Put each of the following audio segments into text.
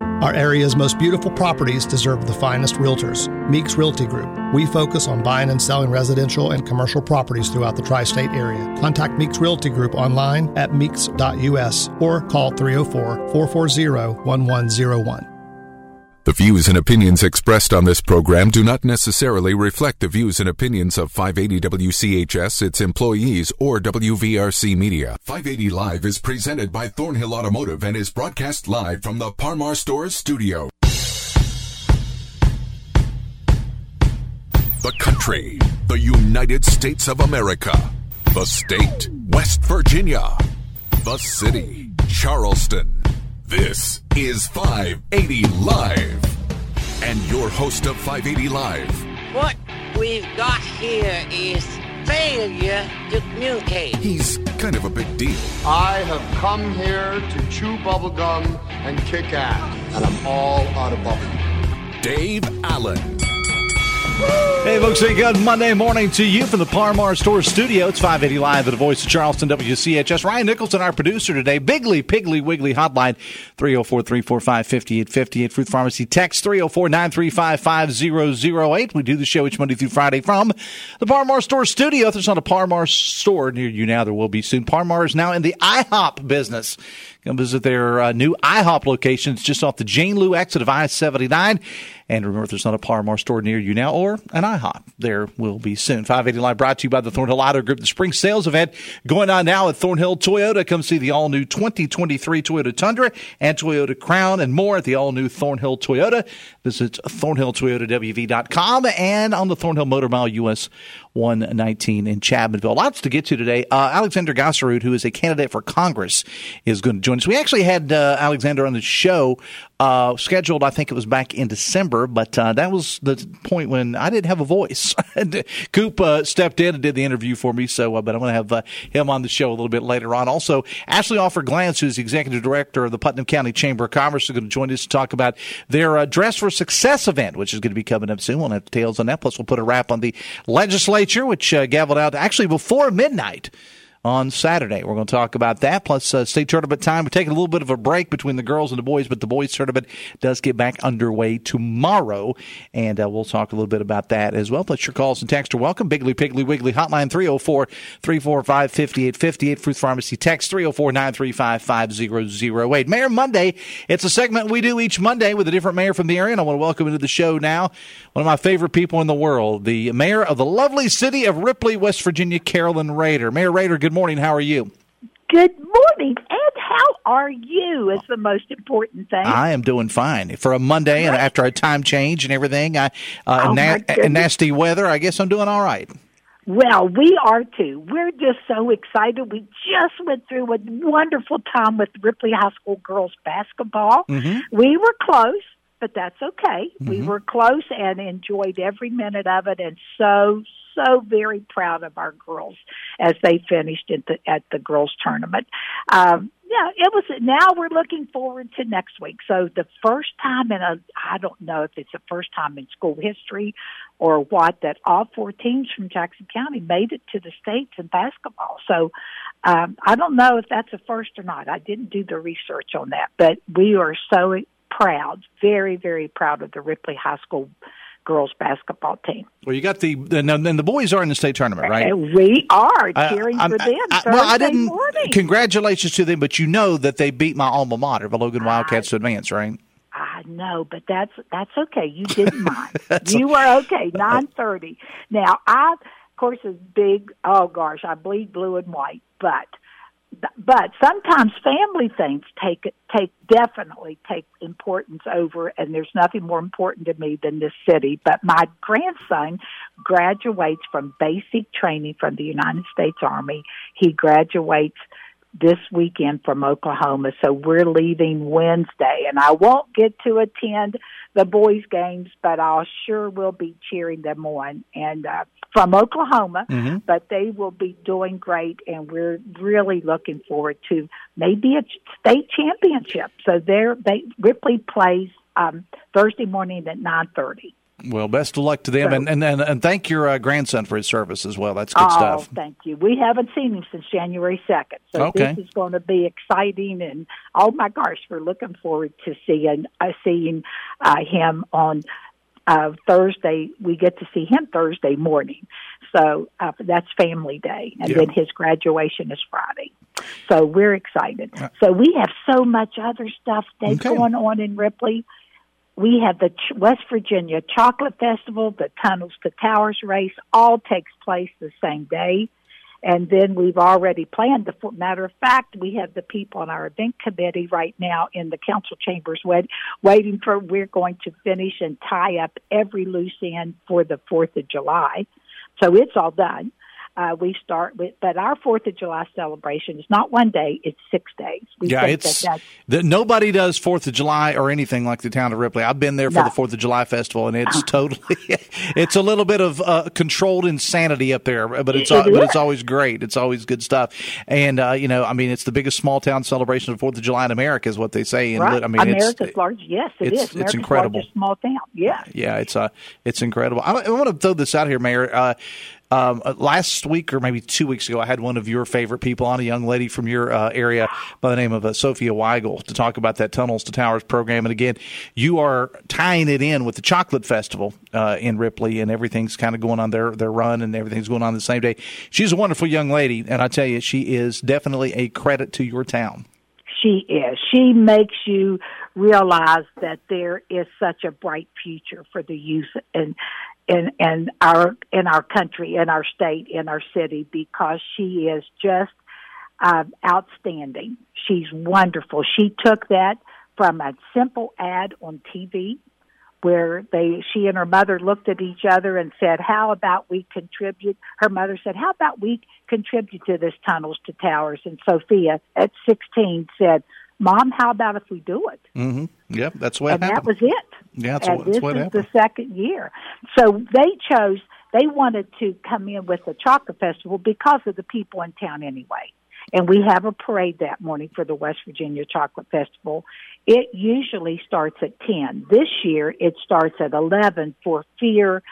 Our area's most beautiful properties deserve the finest realtors. Meeks Realty Group. We focus on buying and selling residential and commercial properties throughout the tri-state area. Contact Meeks Realty Group online at meeks.us or call 304-440-1101. The views and opinions expressed on this program do not necessarily reflect the views and opinions of 580 WCHS, its employees, or WVRC Media. 580 Live is presented by Thornhill Automotive and is broadcast live from the Parmar Store studio. The country, the United States of America, the state, West Virginia, the city, Charleston. This is 580 Live, and your host of 580 Live. What we've got here is failure to communicate. He's kind of a big deal. I have come here to chew bubblegum and kick ass, and I'm all out of bubblegum. Dave Allen. Hey, folks, a good Monday morning to you from the Parmar Store studio. It's 580 Live at the Voice of Charleston, WCHS. Ryan Nicholson, our producer today. Biggly Piggly Wiggly hotline, 304-345-5858. Fruit Pharmacy text, 304-935-5008. We do the show each Monday through Friday from the Parmar Store studio. If there's not a Parmar Store near you now, there will be soon. Parmar is now in the IHOP business. Come visit their new IHOP locations just off the Jane Lou exit of I-79. And remember, if there's not a Parmar Store near you now or an IHOP, there will be soon. 580 Live brought to you by the Thornhill Auto Group. The spring sales event going on now at Thornhill Toyota. Come see the all-new 2023 Toyota Tundra and Toyota Crown and more at the all-new Thornhill Toyota. Visit ThornhillToyotaWV.com and on the Thornhill Motor Mile US 119 in Chapmanville. Lots to get to today. Alexander Gaaserud, who is a candidate for Congress, is going to join us. We actually had Alexander on the show scheduled, I think it was back in December, but that was the point when I didn't have a voice. Coop stepped in and did the interview for me, but I'm going to have him on the show a little bit later on. Also, Ashley Offutt-Glance, who's the executive director of the Putnam County Chamber of Commerce, is going to join us to talk about their Dress for Success event, which is going to be coming up soon. We'll have details on that. Plus, we'll put a wrap on the legislature, which gaveled out actually before midnight on Saturday. We're going to talk about that, plus state tournament time. We're taking a little bit of a break between the girls and the boys, but the boys tournament does get back underway tomorrow, and we'll talk a little bit about that as well. Plus your calls and texts are welcome. Biggly Piggly Wiggly hotline, 304-345-5858. Fruit Pharmacy text, 304-935-5008. Mayor Monday, it's a segment we do each Monday with a different mayor from the area, and I want to welcome into the show now one of my favorite people in the world, the mayor of the lovely city of Ripley, West Virginia, Carolyn Rader. Mayor Rader, good morning. How are you? Good morning, Ed. How are you is the most important thing. I am doing fine. For a Monday and after a time change and everything, and nasty weather, I guess I'm doing all right. Well, we are too. We're just so excited. We just went through a wonderful time with Ripley High School girls basketball. Mm-hmm. We were close, but that's okay. Mm-hmm. We were close and enjoyed every minute of it, and so very proud of our girls as they finished at the girls' tournament. Now we're looking forward to next week. So the first time I don't know if it's the first time in school history or what, that all four teams from Jackson County made it to the States in basketball. So I don't know if that's a first or not. I didn't do the research on that, but we are so proud, very, very proud of the Ripley High School girls basketball team. Well, you got the boys are in the state tournament, right? We are cheering for them. Congratulations to them, but you know that they beat my alma mater, the Logan Wildcats, to advance, right? I know, but that's okay. You didn't mind. You were okay. 9:30. Now, I of course is big. Oh gosh, I bleed blue and white, but sometimes family things take importance over, and there's nothing more important to me than this city. But my grandson graduates from basic training from the United States Army. He graduates this weekend from Oklahoma. So we're leaving Wednesday, and I won't get to attend the boys' games, but I'll sure will be cheering them on. And from Oklahoma, but they will be doing great, and we're really looking forward to maybe a state championship. So Ripley plays Thursday morning at 9:30. Well, best of luck to them, and thank your grandson for his service as well. That's good stuff. Oh, thank you. We haven't seen him since January 2nd, so this is going to be exciting. And, oh, my gosh, we're looking forward to seeing him on Thursday. We get to see him Thursday morning, so that's family day. And then his graduation is Friday. So we're excited. So we have so much other stuff that's going on in Ripley. We have the West Virginia Chocolate Festival, the Tunnels to Towers race, all takes place the same day. And then we've already planned. Matter of fact, we have the people on our event committee right now in the council chambers waiting for, we're going to finish and tie up every loose end for the 4th of July. So it's all done. But our 4th of July celebration is not one day, it's 6 days. Nobody does 4th of July or anything like the town of Ripley. I've been there for the 4th of July festival, and it's totally, it's a little bit of controlled insanity up there, but it's always great. It's always good stuff. And, it's the biggest small town celebration of 4th of July in America is what they say. And right. America's large, yes, it is. It's incredible. Largest small town, yes. Yeah, it's incredible. I want to throw this out here, Mayor. Last week or maybe 2 weeks ago, I had one of your favorite people on, a young lady from your area by the name of Sophia Weigel, to talk about that Tunnels to Towers program. And again, you are tying it in with the Chocolate Festival in Ripley, and everything's kind of going on their run, and everything's going on the same day. She's a wonderful young lady, and I tell you, she is definitely a credit to your town. She is. She makes you realize that there is such a bright future for the youth in our country, in our state, in our city, because she is just outstanding. She's wonderful. She took that from a simple ad on TV where she and her mother looked at each other and said, how about we contribute? Her mother said, how about we contribute to this Tunnels to Towers? And Sophia, at 16, said, Mom, how about if we do it? Mm-hmm. Yep, that's what happened. And that was it. Yeah, that's what happened. This is the second year. So they wanted to come in with the Chocolate Festival because of the people in town anyway. And we have a parade that morning for the West Virginia Chocolate Festival. It usually starts at 10. This year, it starts at 11 for fear.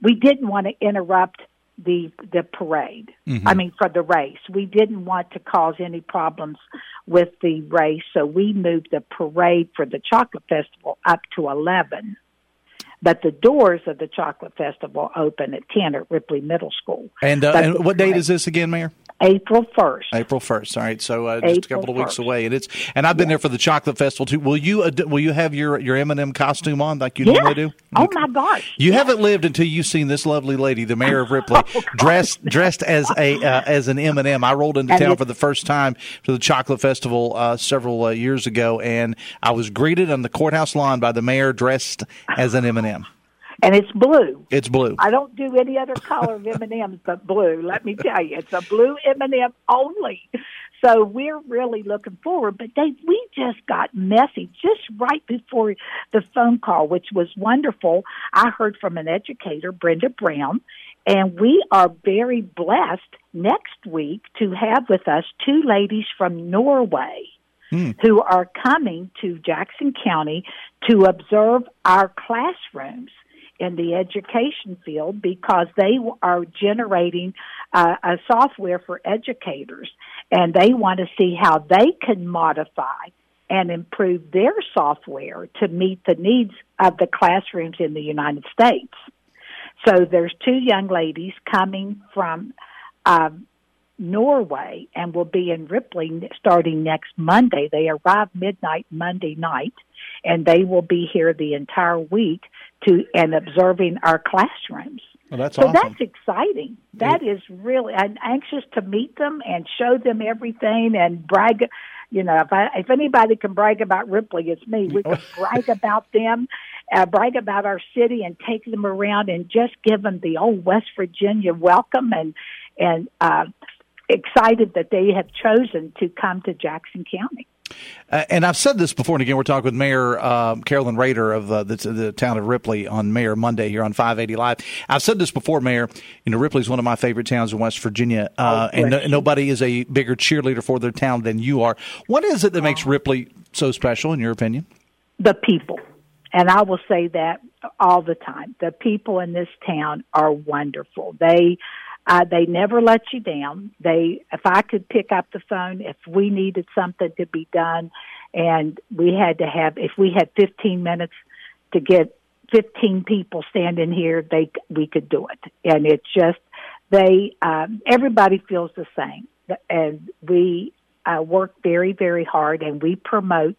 We didn't want to interrupt the parade. For the race. We didn't want to cause any problems with the race, so we moved the parade for the Chocolate Festival up to 11. But the doors of the Chocolate Festival open at 10 at Ripley Middle School. And what date is this again, Mayor? April 1st. April 1st. All right, so just a couple of weeks away, and I've been there for the Chocolate Festival too. Will you have your M&M costume on like you normally do? Oh my gosh! You haven't lived until you've seen this lovely lady, the Mayor of Ripley, dressed as an M&M. I rolled into town for the first time for the Chocolate Festival several years ago, and I was greeted on the courthouse lawn by the Mayor dressed as an M&M. And it's blue. It's blue. I don't do any other color of M&Ms but blue. Let me tell you, it's a blue M&M only. So we're really looking forward. But we just got messy just right before the phone call, which was wonderful. I heard from an educator, Brenda Brown, and we are very blessed next week to have with us two ladies from Norway who are coming to Jackson County to observe our classrooms in the education field, because they are generating a software for educators, and they want to see how they can modify and improve their software to meet the needs of the classrooms in the United States. So there's two young ladies coming from Norway and will be in Ripley starting next Monday. They arrive midnight Monday night, and they will be here the entire week and observing our classrooms. Well, that's awesome. So that's exciting. That is really, I'm anxious to meet them and show them everything and brag. If anybody can brag about Ripley, it's me. We can brag about them, brag about our city, and take them around and just give them the old West Virginia welcome and excited that they have chosen to come to Jackson County. And I've said this before, and again, we're talking with Mayor Carolyn Rader of the town of Ripley on Mayor Monday here on 580 Live. I've said this before, Mayor. You know, Ripley's one of my favorite towns in West Virginia, and nobody is a bigger cheerleader for their town than you are. What is it that makes Ripley so special, in your opinion? The people. And I will say that all the time. The people in this town are wonderful. They never let you down. If I could pick up the phone, if we needed something to be done, and if we had 15 minutes to get 15 people standing here, we could do it. And it's just, everybody feels the same. And we work very, very hard, and we promote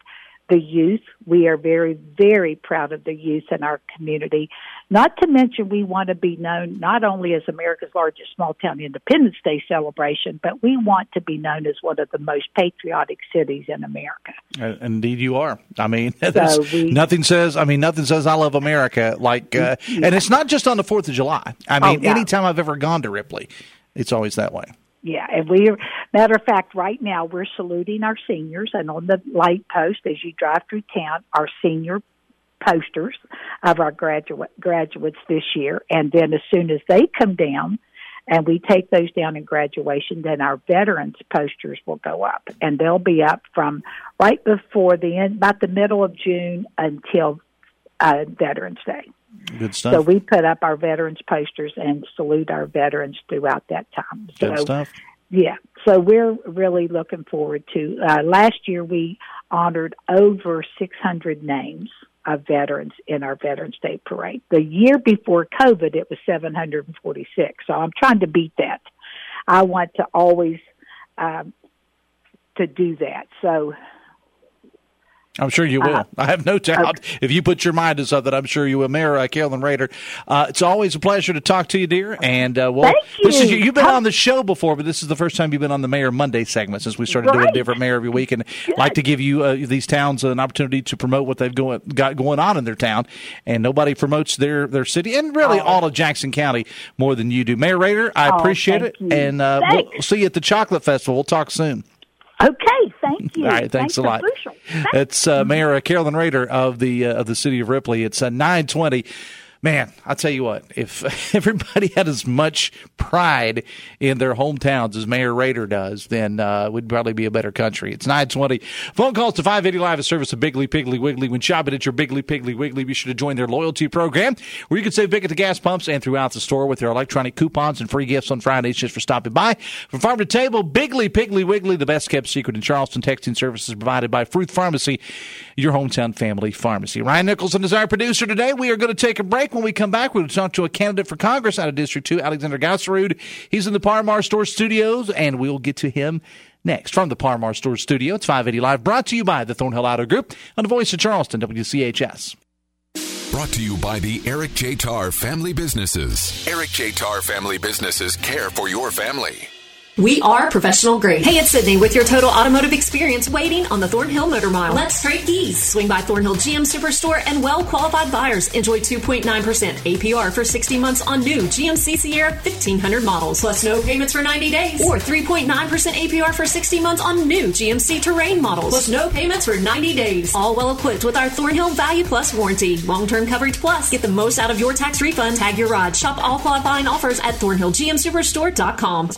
the youth. We are very, very proud of the youth in our community. Not to mention, we want to be known not only as America's largest small-town Independence Day celebration, but we want to be known as one of the most patriotic cities in America. Indeed, you are. I mean, nothing says I love America like. And it's not just on the 4th of July. I mean, anytime I've ever gone to Ripley, it's always that way. Yeah, and matter of fact, right now we're saluting our seniors, and on the light post as you drive through town, our senior posters of our graduates this year, and then as soon as they come down and we take those down in graduation, then our veterans posters will go up, and they'll be up from right before the end, about the middle of June until Veterans Day. Good stuff. So we put up our veterans posters and salute our veterans throughout that time. Good stuff. Yeah. So we're really looking forward to. Last year we honored over 600 names of veterans in our Veterans Day parade. The year before COVID, it was 746. So I'm trying to beat that. I want to always to do that. So. I'm sure you will. I have no doubt. Okay. If you put your mind to something, I'm sure you will. Mayor Carolyn Rader, it's always a pleasure to talk to you, dear. And thank you. You've been on the show before, but this is the first time you've been on the Mayor Monday segment since we started doing a different mayor every week. And I'd like to give you these towns an opportunity to promote what they've got going on in their town. And nobody promotes their city and really all of Jackson County more than you do. Mayor Rader, I appreciate it. You. And we'll see you at the Chocolate Festival. We'll talk soon. Okay, thank you. All right, thanks a lot. Thanks. It's Mayor Carolyn Rader of the city of Ripley. It's 9:20. Man, I'll tell you what, if everybody had as much pride in their hometowns as Mayor Rader does, then we'd probably be a better country. It's 9:20. Phone calls to 580 Live, a service of Biggly Piggly Wiggly. When shopping at your Biggly Piggly Wiggly, be sure to join their loyalty program where you can save big at the gas pumps and throughout the store with their electronic coupons and free gifts on Fridays just for stopping by. From farm to table, Biggly Piggly Wiggly, the best kept secret in Charleston. Texting services provided by Fruit Pharmacy, your hometown family pharmacy. Ryan Nicholson is our producer today. We are going to take a break. When we come back, we'll talk to a candidate for Congress out of District 2, Alexander Gaaserud. He's in the Parmar Store studios, and we'll get to him next. From the Parmar Store studio, it's 580 Live, brought to you by the Thornhill Auto Group on the Voice of Charleston, WCHS. Brought to you by the Eric J. Tarr Family Businesses. Eric J. Tarr Family Businesses care for your family. We are professional grade. Hey, it's Sydney with your total automotive experience waiting on the Thornhill Motor Mile. Let's trade keys. Swing by Thornhill GM Superstore and well-qualified buyers. Enjoy 2.9% APR for 60 months on new GMC Sierra 1500 models. Plus no payments for 90 days. Or 3.9% APR for 60 months on new GMC Terrain models. Plus no payments for 90 days. All well-equipped with our Thornhill Value Plus warranty. Long-term coverage plus. Get the most out of your tax refund. Tag your ride. Shop all qualifying offers at ThornhillGMSuperstore.com.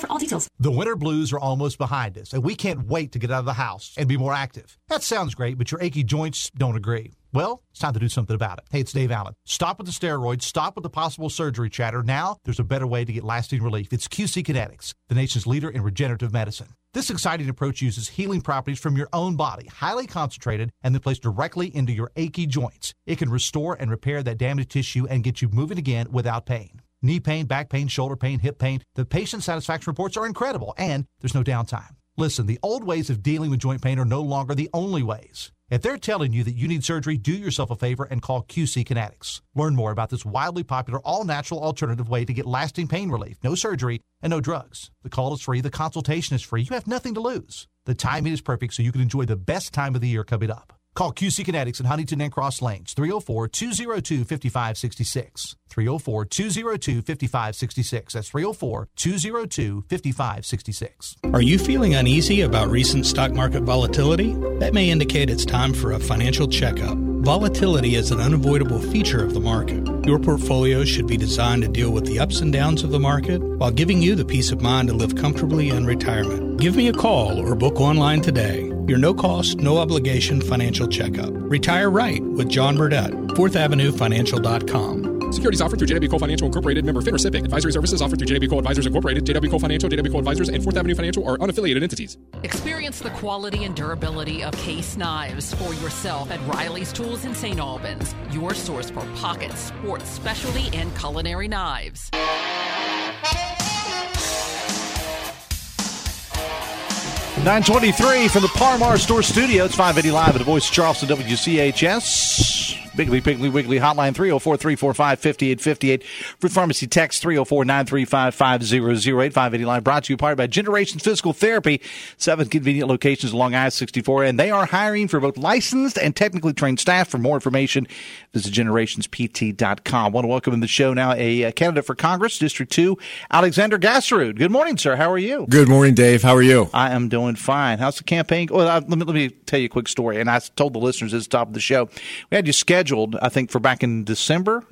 For all details. The winter blues are almost behind us, and we can't wait to get out of the house and be more active. That sounds great, but your achy joints don't agree. Well, it's time to do something about it. Hey, it's Dave Allen. Stop with the steroids. Stop with the possible surgery chatter. Now, there's a better way to get lasting relief. It's QC Kinetics, the nation's leader in regenerative medicine. This exciting approach uses healing properties from your own body, highly concentrated, and then placed directly into your achy joints. It can restore and repair that damaged tissue and get you moving again without pain. Knee pain, back pain, shoulder pain, hip pain. The patient satisfaction reports are incredible, and there's no downtime. Listen, the old ways of dealing with joint pain are no longer the only ways. If they're telling you that you need surgery, do yourself a favor and call QC Kinetics. Learn more about this wildly popular, all-natural alternative way to get lasting pain relief. No surgery and no drugs. The call is free. The consultation is free. You have nothing to lose. The timing is perfect so you can enjoy the best time of the year coming up. Call QC Kinetics in Huntington and Cross Lanes, 304-202-5566. 304-202-5566. That's 304-202-5566. Are you feeling uneasy about recent stock market volatility? That may indicate it's time for a financial checkup. Volatility is an unavoidable feature of the market. Your portfolio should be designed to deal with the ups and downs of the market while giving you the peace of mind to live comfortably in retirement. Give me a call or book online today. Your no-cost, no-obligation financial checkup. Retire right with John Burdett, 4thavenuefinancial.com. Securities offered through JW Cole Financial Incorporated, member FINRA SIPC. Advisory services offered through JW Cole Advisors Incorporated. JW Cole Financial, JW Cole Advisors, and 4th Avenue Financial are unaffiliated entities. Experience the quality and durability of Case Knives for yourself at Riley's Tools in St. Albans, your source for pocket, sports, specialty, and culinary knives. From 923 from the Parmar Store Studio, it's 580 Live at the Voice of Charleston, WCHS. Biggly Piggly Wiggly Hotline, 304-345-5858. Fruit Pharmacy Text, 304-935-5008. 580 Live brought to you part by Generations Physical Therapy. 7 convenient locations along I-64, and they are hiring for both licensed and technically trained staff. For more information, visit generationspt.com. I want to welcome in the show now a candidate for Congress, District 2, Alexander Gaaserud. Good morning, sir. How are you? Good morning, Dave. How are you? I am doing fine. How's the campaign? Well, let me tell you a quick story, and I told the listeners at the top of the show. We had you scheduled, I think, for back in December.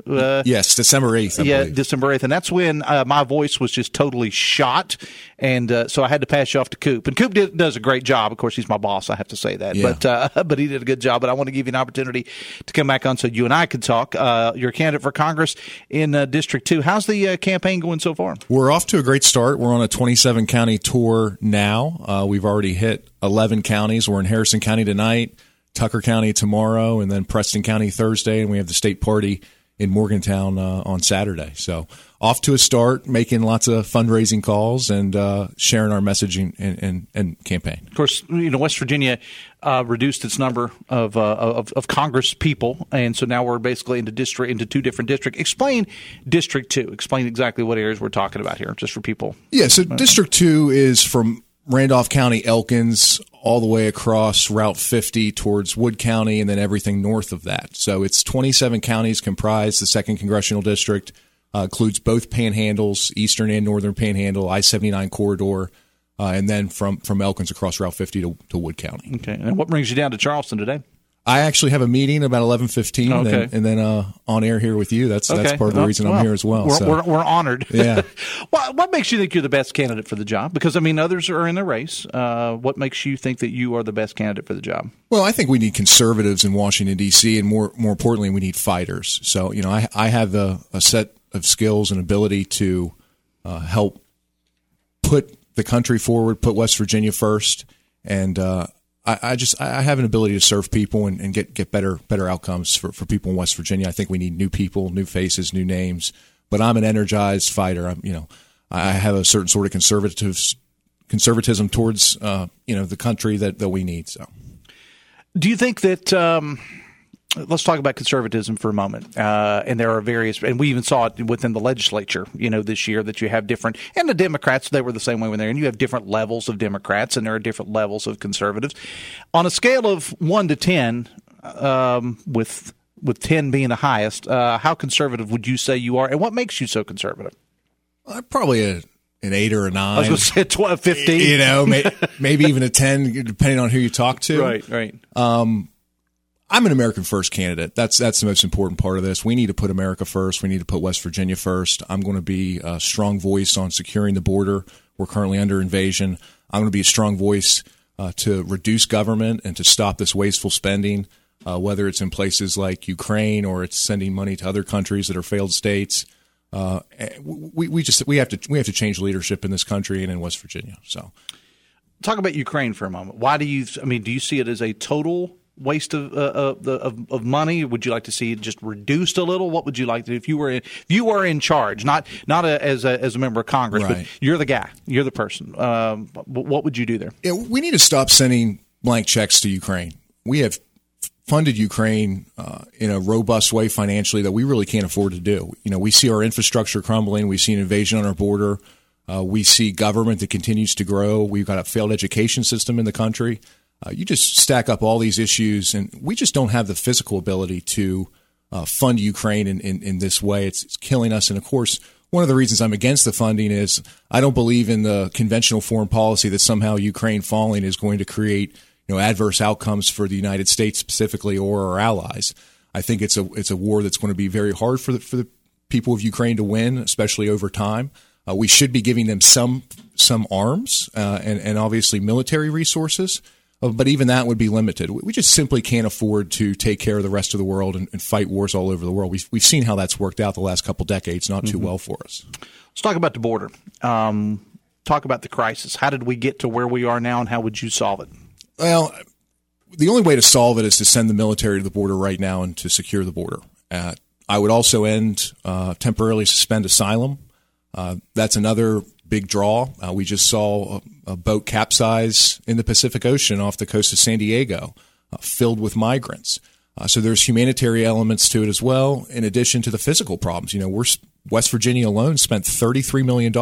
Yes, December 8th. Yeah, December 8th. And that's when my voice was just totally shot. And so I had to pass you off to Coop. And Coop does a great job. Of course, he's my boss. I have to say that. Yeah. But he did a good job. But I want to give you an opportunity to come back on so you and I could talk. You're a candidate for Congress in District 2. How's the campaign going so far? We're off to a great start. We're on a 27-county tour now. We've already hit 11 counties. We're in Harrison County tonight, Tucker County tomorrow, and then Preston County Thursday, and we have the state party in Morgantown on Saturday. So off to a start, making lots of fundraising calls and sharing our messaging and campaign. Of course, you know, West Virginia reduced its number of Congress people, and so now we're basically into two different districts. Explain District 2. Explain exactly what areas we're talking about here, just for people. Yeah, so District 2 is from Randolph County, Elkins, all the way across Route 50 towards Wood County, and then everything north of that. So it's 27 counties comprise the 2nd Congressional District, includes both panhandles, eastern and northern panhandle, I-79 corridor, and then from Elkins across Route 50 to Wood County. Okay. And what brings you down to Charleston today? I actually have a meeting about 11:15, okay, and then on air here with you. That's okay. That's part of the reason I'm here as well. We're honored. Yeah. What makes you think you're the best candidate for the job? Because, I mean, others are in the race. What makes you think that you are the best candidate for the job? Well, I think we need conservatives in Washington, D.C., and more importantly, we need fighters. So, you know, I have a set of skills and ability to help put the country forward, put West Virginia first, and I have an ability to serve people and get better outcomes for people in West Virginia. I think we need new people, new faces, new names. But I'm an energized fighter. I have a certain sort of conservatism towards the country that we need. So, do you think that? Let's talk about conservatism for a moment. And there are various – and we even saw it within the legislature, you know, this year that you have different – and the Democrats, they were the same way when they were – and you have different levels of Democrats and there are different levels of conservatives. On a scale of 1 to 10, with 10 being the highest, how conservative would you say you are and what makes you so conservative? Probably an 8 or a 9. I was going to say 12, 15. You know, maybe even a 10 depending on who you talk to. Right. I'm an American first candidate. That's the most important part of this. We need to put America first. We need to put West Virginia first. I'm going to be a strong voice on securing the border. We're currently under invasion. I'm going to be a strong voice to reduce government and to stop this wasteful spending, whether it's in places like Ukraine or it's sending money to other countries that are failed states. We have to change leadership in this country and in West Virginia. So, talk about Ukraine for a moment. Why do you see it as a total waste of money? Would you like to see it just reduced a little? What would you like to do if you were in charge, not as a member of Congress, right, but you're the guy, you're the person? What would you do there? Yeah, we need to stop sending blank checks to Ukraine. We have funded Ukraine in a robust way financially that we really can't afford to do. You know, we see our infrastructure crumbling. We see an invasion on our border. We see government that continues to grow. We've got a failed education system in the country. You just stack up all these issues, and we just don't have the physical ability to fund Ukraine in this way. It's killing us. And, of course, one of the reasons I'm against the funding is I don't believe in the conventional foreign policy that somehow Ukraine falling is going to create, you know, adverse outcomes for the United States specifically or our allies. I think it's a war that's going to be very hard for the people of Ukraine to win, especially over time. We should be giving them some arms and obviously military resources, but even that would be limited. We just simply can't afford to take care of the rest of the world and fight wars all over the world. We've seen how that's worked out the last couple decades, not too well for us. Let's talk about the border. Talk about the crisis. How did we get to where we are now, and how would you solve it? Well, the only way to solve it is to send the military to the border right now and to secure the border. I would also temporarily suspend asylum. That's another big draw. We just saw a boat capsize in the Pacific Ocean off the coast of San Diego, filled with migrants. So there's humanitarian elements to it as well, in addition to the physical problems. You know, West Virginia alone spent $33 million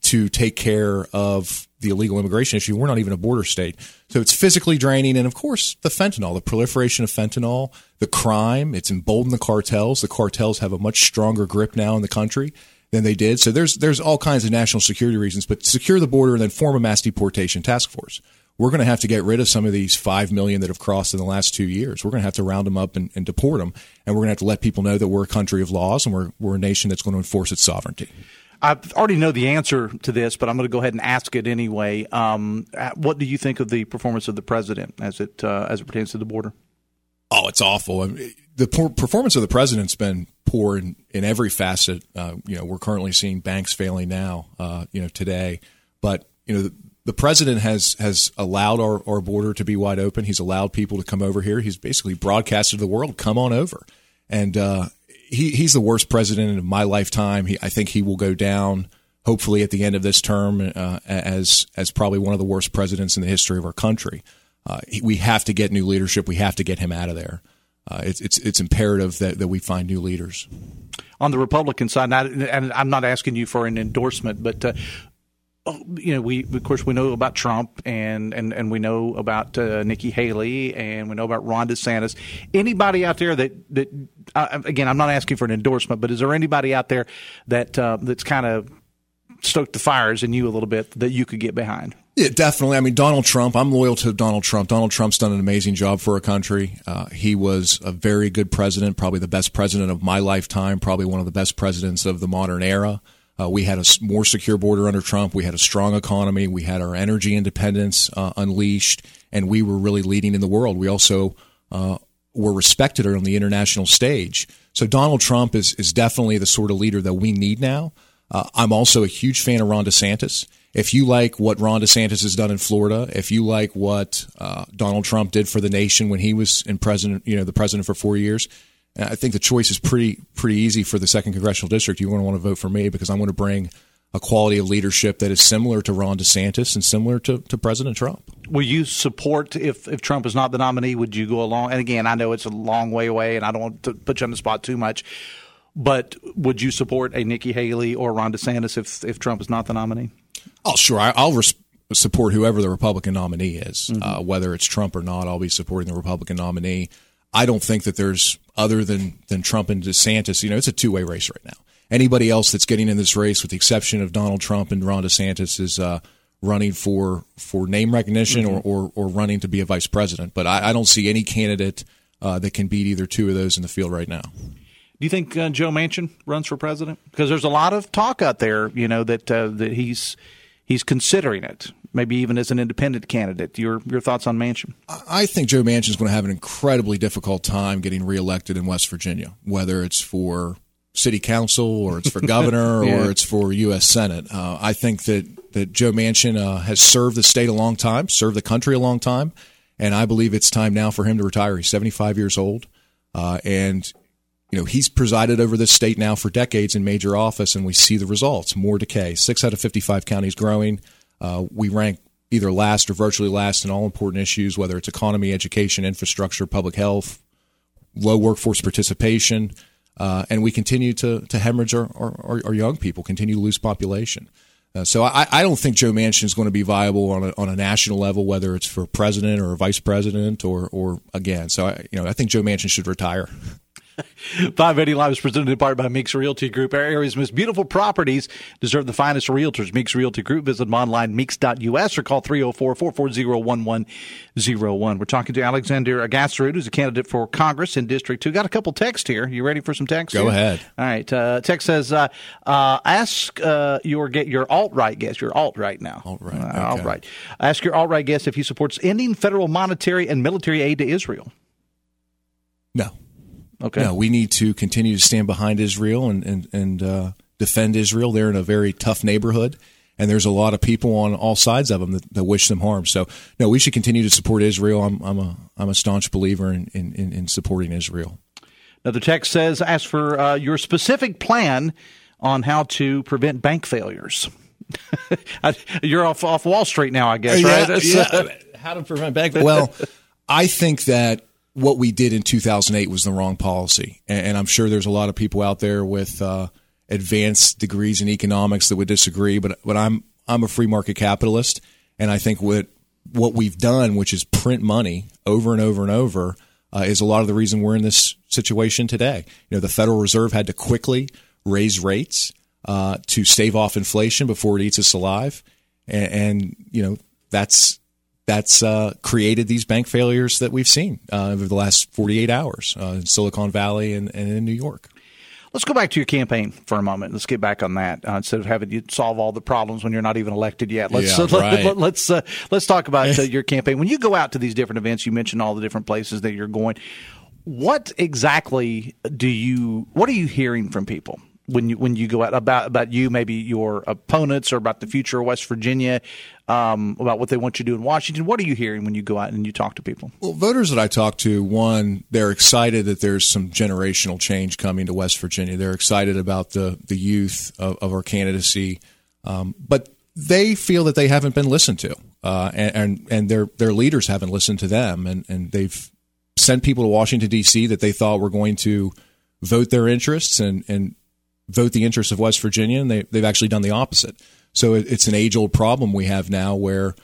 to take care of the illegal immigration issue. We're not even a border state. So it's physically draining. And, of course, the fentanyl, the proliferation of fentanyl, the crime, it's emboldened the cartels. The cartels have a much stronger grip now in the country than they did. So there's all kinds of national security reasons. But secure the border and then form a mass deportation task force. We're going to have to get rid of some of these 5 million that have crossed in the last 2 years. We're going to have to round them up and deport them. And we're going to have to let people know that we're a country of laws and we're a nation that's going to enforce its sovereignty. I already know the answer to this, but I'm going to go ahead and ask it anyway. What do you think of the performance of the president as it pertains to the border? Oh, it's awful. I mean, the performance of the president's been poor in every facet. We're currently seeing banks failing now. Today, but the president has allowed our border to be wide open. He's allowed people to come over here. He's basically broadcasted to the world, "Come on over," and He's the worst president of my lifetime. I think he will go down, hopefully, at the end of this term as probably one of the worst presidents in the history of our country. We have to get new leadership. We have to get him out of there. It's imperative that we find new leaders. On the Republican side, and I'm not asking you for an endorsement, but we know about Trump and we know about Nikki Haley and we know about Ron DeSantis. Anybody out there that I'm not asking for an endorsement, but is there anybody out there that's kind of stoked the fires in you a little bit that you could get behind? Yeah, definitely. I mean, Donald Trump, I'm loyal to Donald Trump. Donald Trump's done an amazing job for our country. He was a very good president, probably the best president of my lifetime, probably one of the best presidents of the modern era. We had a more secure border under Trump. We had a strong economy. We had our energy independence unleashed, and we were really leading in the world. We also were respected on the international stage. So Donald Trump is definitely the sort of leader that we need now. I'm also a huge fan of Ron DeSantis. If you like what Ron DeSantis has done in Florida, if you like what Donald Trump did for the nation when he was the president for 4 years, I think the choice is pretty easy for the 2nd Congressional District. You're going to want to vote for me because I'm going to bring a quality of leadership that is similar to Ron DeSantis and similar to President Trump. Will you support, if Trump is not the nominee, would you go along? And again, I know it's a long way away and I don't want to put you on the spot too much, but would you support a Nikki Haley or Ron DeSantis if Trump is not the nominee? Oh, sure. I'll support whoever the Republican nominee is. Whether it's Trump or not, I'll be supporting the Republican nominee. I don't think that there's other than Trump and DeSantis. It's a two-way race right now. Anybody else that's getting in this race, with the exception of Donald Trump and Ron DeSantis, is running for name recognition or running to be a vice president. But I don't see any candidate that can beat either two of those in the field right now. Do you think Joe Manchin runs for president? Because there's a lot of talk out there, that he's considering it. Maybe even as an independent candidate. Your thoughts on Manchin? I think Joe Manchin's going to have an incredibly difficult time getting reelected in West Virginia, whether it's for city council or it's for governor or it's for U.S. Senate. I think that Joe Manchin has served the state a long time, served the country a long time, and I believe it's time now for him to retire. He's 75 years old, and he's presided over this state now for decades in major office, and we see the results, more decay. 6 out of 55 counties growing. We rank either last or virtually last in all important issues, whether it's economy, education, infrastructure, public health, low workforce participation, and we continue to hemorrhage our young people, continue to lose population. So I don't think Joe Manchin is going to be viable on a national level, whether it's for president or vice president or again. So I think Joe Manchin should retire. 580 Live is presented in part by Meeks Realty Group. Our area's most beautiful properties deserve the finest realtors. Meeks Realty Group. Visit them online, meeks.us, or call 304-440-1101. We're talking to Alexander Gaaserud, who's a candidate for Congress in District 2. Got a couple texts here. You ready for some texts? Go ahead. All right. Text says, ask your alt-right guest if he supports ending federal monetary and military aid to Israel. No. Okay. No, we need to continue to stand behind Israel and defend Israel. They're in a very tough neighborhood, and there's a lot of people on all sides of them that wish them harm. So, no, we should continue to support Israel. I'm a staunch believer in supporting Israel. Now, the text says, ask for your specific plan on how to prevent bank failures. You're off Wall Street now, I guess, right? Yeah. How to prevent bank failures. Well, I think that what we did in 2008 was the wrong policy. And I'm sure there's a lot of people out there with advanced degrees in economics that would disagree, but I'm a free market capitalist. And I think what we've done, which is print money over and over and over, is a lot of the reason we're in this situation today. You know, the Federal Reserve had to quickly raise rates to stave off inflation before it eats us alive. And that's created these bank failures that we've seen over the last 48 hours in Silicon Valley and in New York. Let's go back to your campaign for a moment. Let's get back on that instead of having you solve all the problems when you're not even elected yet. Let's talk about your campaign. When you go out to these different events, you mentioned all the different places that you're going. What exactly what are you hearing from people when you go out about you, maybe your opponents, or about the future of West Virginia, about what they want you to do in Washington? What are you hearing when you go out and you talk to people? Well, voters that I talk to, one, they're excited that there's some generational change coming to West Virginia. They're excited about the youth of our candidacy, but they feel that they haven't been listened to, and their leaders haven't listened to them, and they've sent people to Washington, D.C. that they thought were going to vote their interests and vote the interests of West Virginia, and they've actually done the opposite. So it's an age-old problem we have now where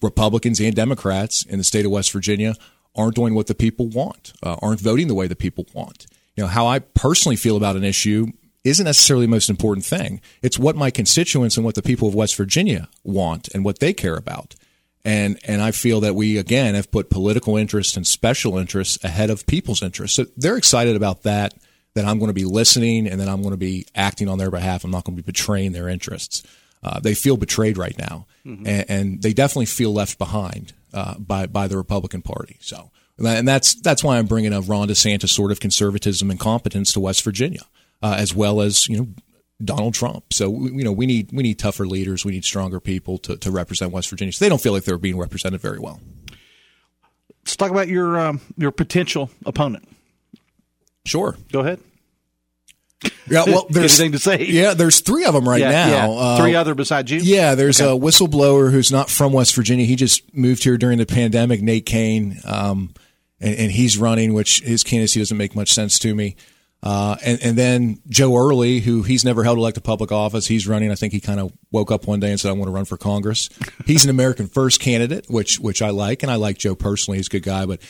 Republicans and Democrats in the state of West Virginia aren't doing what the people want, aren't voting the way the people want. How I personally feel about an issue isn't necessarily the most important thing. It's what my constituents and what the people of West Virginia want and what they care about. And I feel that we, again, have put political interests and special interests ahead of people's interests. So they're excited about that I'm going to be listening and that I'm going to be acting on their behalf. I'm not going to be betraying their interests. They feel betrayed right now, mm-hmm. and they definitely feel left behind by the Republican Party. So, and that's why I'm bringing a Ron DeSantis sort of conservatism and competence to West Virginia, as well as Donald Trump. So we need tougher leaders. We need stronger people to represent West Virginia. So they don't feel like they're being represented very well. Let's talk about your potential opponent. Sure. Go ahead. Yeah, well, there's anything to say. Yeah, there's three of them now. Yeah. Three other besides you. Yeah, there's a whistleblower who's not from West Virginia. He just moved here during the pandemic, Nate Kane, and he's running, which his candidacy doesn't make much sense to me. And then Joe Early, who he's never held elected public office. He's running. I think he kind of woke up one day and said, I want to run for Congress. He's an American First candidate, which I like. And I like Joe personally. He's a good guy, but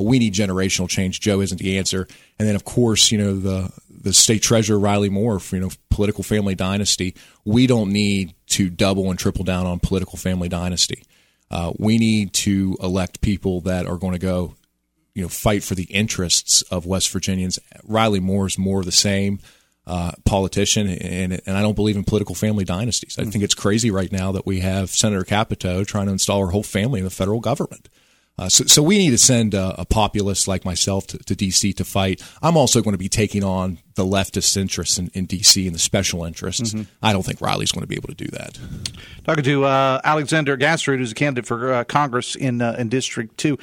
we need generational change. Joe isn't the answer. And then, of course, the state treasurer, Riley Moore, political family dynasty. We don't need to double and triple down on political family dynasty. We need to elect people that are going to go fight for the interests of West Virginians. Riley Moore is more of the same politician, and I don't believe in political family dynasties. I think it's crazy right now that we have Senator Capito trying to install her whole family in the federal government. So we need to send a populist like myself to D.C. to fight. I'm also going to be taking on the leftist interests in D.C. and the special interests. Mm-hmm. I don't think Riley's going to be able to do that. Talking to Alexander Gaaserud, who's a candidate for Congress in District 2. Let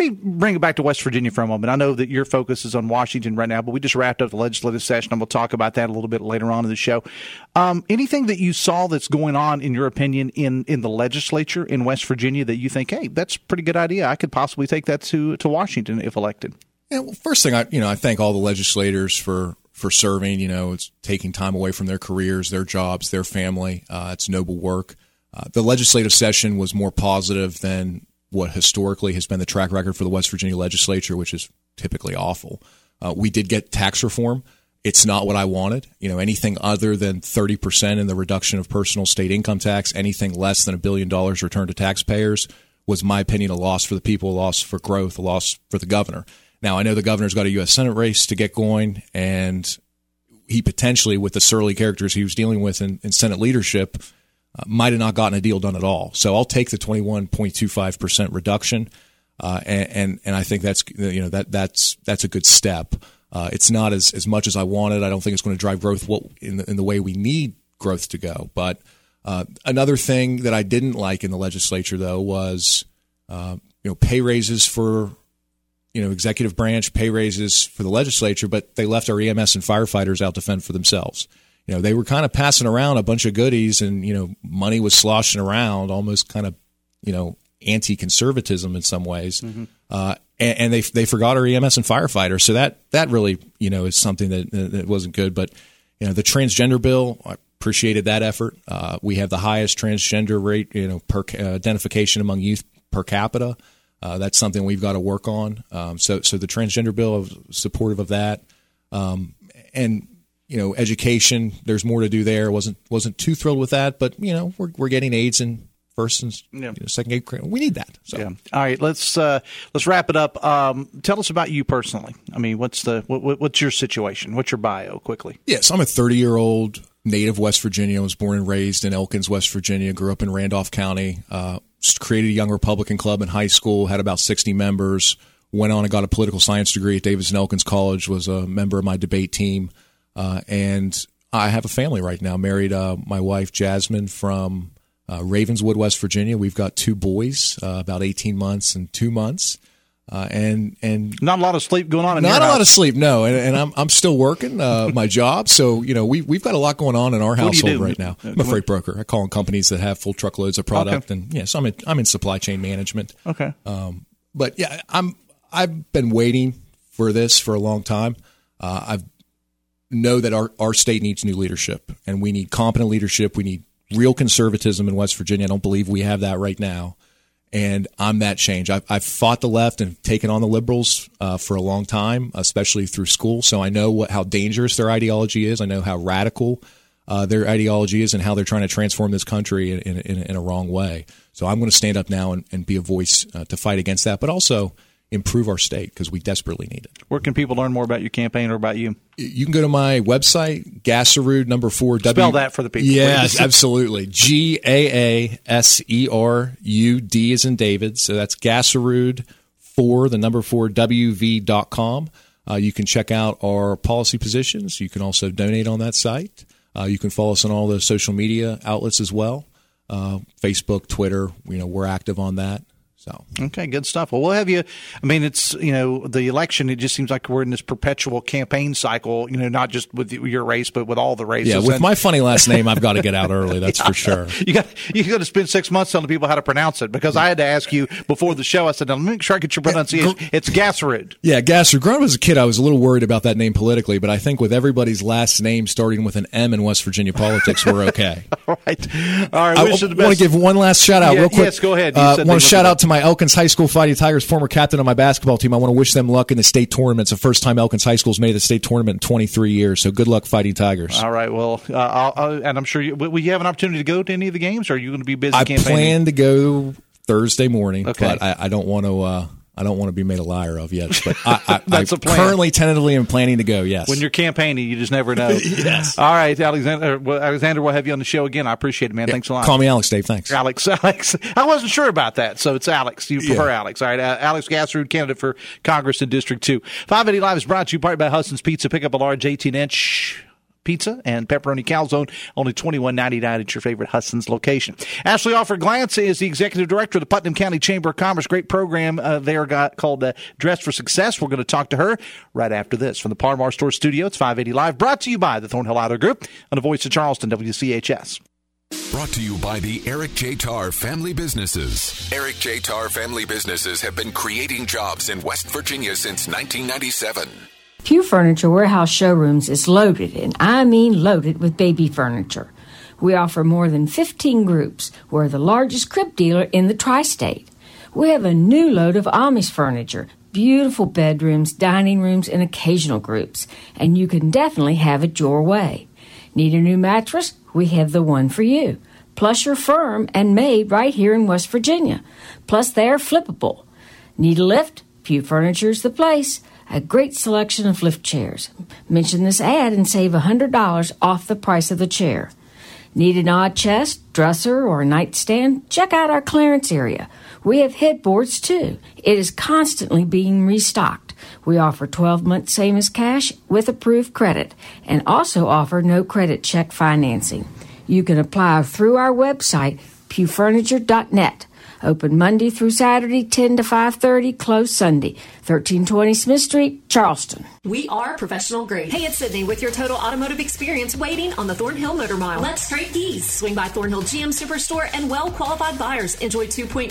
me bring it back to West Virginia for a moment. I know that your focus is on Washington right now, but we just wrapped up the legislative session, and we'll talk about that a little bit later on in the show. Anything that you saw that's going on, in your opinion, in the legislature in West Virginia that you think, hey, that's a pretty good idea. I could possibly take that to Washington if elected. Yeah, well, first thing, I thank all the legislators for for serving. You know, it's taking time away from their careers, their jobs, their family. It's noble work. The legislative session was more positive than what historically has been the track record for the West Virginia legislature, which is typically awful. We did get tax reform. It's not what I wanted. You know, anything other than 30% in the reduction of personal state income tax, anything less than $1 billion returned to taxpayers was, my opinion, a loss for the people, a loss for growth, a loss for the governor. Now, I know the governor's got a U.S. Senate race to get going, and he potentially, with the surly characters he was dealing with in Senate leadership, might have not gotten a deal done at all. So I'll take the 21.25% reduction, and I think that's, you know, that's a good step. It's not as much as I wanted. I don't think it's going to drive growth in the way we need growth to go. But another thing that I didn't like in the legislature, though, was pay raises for executive branch, pay raises for the legislature, but they left our EMS and firefighters out to fend for themselves. You know, they were kind of passing around a bunch of goodies, and, money was sloshing around, almost kind of, anti-conservatism in some ways. Mm-hmm. And they forgot our EMS and firefighters. So that really, is something that wasn't good. But, the transgender bill, I appreciated that effort. We have the highest transgender rate, per identification among youth per capita. That's something we've got to work on. So the transgender bill, I was supportive of that. Education, there's more to do there. Wasn't too thrilled with that, but we're getting aides in first and second grade. We need that. So yeah. All right, let's wrap it up. Tell us about you personally. I mean, what's your situation? What's your bio quickly? Yes, I'm a 30-year-old native West Virginia. I was born and raised in Elkins, West Virginia. Grew up in Randolph County. Created a young Republican club in high school. Had about 60 members. Went on and got a political science degree at Davis and Elkins College. Was a member of my debate team. And I have a family right now, married my wife, Jasmine, from Ravenswood, West Virginia. We've got two boys, about 18 months and 2 months. And not a lot of sleep going on in your house. Not a lot of sleep, no. And I'm still working my job. So, we've got a lot going on in our household right now. I'm a freight broker. I call on companies that have full truckloads of product. Okay. And, so I'm in supply chain management. Okay. But, yeah, I've been waiting for this for a long time. I've know that our state needs new leadership, and we need competent leadership. We need real conservatism in West Virginia. I don't believe we have that right now. And I'm that change. I've fought the left and taken on the liberals for a long time, especially through school. So I know how dangerous their ideology is. I know how radical their ideology is and how they're trying to transform this country in a wrong way. So I'm going to stand up now and be a voice to fight against that, but also improve our state because we desperately need it. Where can people learn more about your campaign or about you? You can go to my website, Gaaserud, number 4. Spell that for the people. Yes, absolutely. Gaaserud as in David. So that's Gaaserud 4, the number 4, wv.com. You can check out our policy positions. You can also donate on that site. You can follow us on all the social media outlets as well. Facebook, Twitter, we're active on that. So. Okay, good stuff. Well, we'll have you. I mean, it's, the election, it just seems like we're in this perpetual campaign cycle, not just with your race, but with all the races. Yeah, with my funny last name, I've got to get out early. That's for sure. You got to spend 6 months telling people how to pronounce it because I had to ask you before the show. I said, now, let me make sure I get your pronunciation. It's Gaaserud. Yeah, Gaaserud. Growing up as a kid, I was a little worried about that name politically, but I think with everybody's last name starting with an M in West Virginia politics, we're okay. All right. I wish you the best. Want to give one last shout out real quick. Yes, go ahead. I want to shout out to my Elkins High School Fighting Tigers, former captain of my basketball team. I want to wish them luck in the state tournament. It's the first time Elkins High School's made the state tournament in 23 years. So good luck, Fighting Tigers. All right. Well, and I'm sure will you have an opportunity to go to any of the games, or are you going to be busy campaigning? I plan to go Thursday morning, but I don't want to. I don't want to be made a liar of yet, but that's a plan. Currently tentatively am planning to go, yes. When you're campaigning, you just never know. Yes. All right, Alexander, we'll have you on the show again. I appreciate it, man. Thanks a lot. Call me Alex, Dave. Thanks. Alex. I wasn't sure about that, so it's Alex. You prefer Alex. All right, Alex Gaaserud, candidate for Congress in District 2. 580 Live is brought to you by Hudson's Pizza. Pick up a large 18-inch. Pizza and pepperoni calzone, only $21.99 at your favorite Hudson's location. Ashley Offutt-Glance is the executive director of the Putnam County Chamber of Commerce. Great program there called Dress for Success. We're going to talk to her right after this. From the Parmar Store Studio, it's 580 Live, brought to you by the Thornhill Auto Group on the Voice of Charleston, WCHS. Brought to you by the Eric J. Tarr Family Businesses. Eric J. Tarr Family Businesses have been creating jobs in West Virginia since 1997. Pew Furniture Warehouse Showrooms is loaded, and I mean loaded, with baby furniture. We offer more than 15 groups. We're the largest crib dealer in the tri-state. We have a new load of Amish furniture, beautiful bedrooms, dining rooms, and occasional groups. And you can definitely have it your way. Need a new mattress? We have the one for you. Plus, you're firm and made right here in West Virginia. Plus, they are flippable. Need a lift? Pew Furniture's the place. A great selection of lift chairs. Mention this ad and save $100 off the price of the chair. Need an odd chest, dresser, or nightstand? Check out our clearance area. We have headboards, too. It is constantly being restocked. We offer 12-month same-as-cash with approved credit and also offer no-credit check financing. You can apply through our website, pewfurniture.net. Open Monday through Saturday, 10 to 5:30, closed Sunday, 1320 Smith Street, Charleston. We are professional grade. Hey, it's Sydney with your total automotive experience waiting on the Thornhill Motor Mile. Let's trade keys. Swing by Thornhill GM Superstore and well-qualified buyers enjoy 2.9%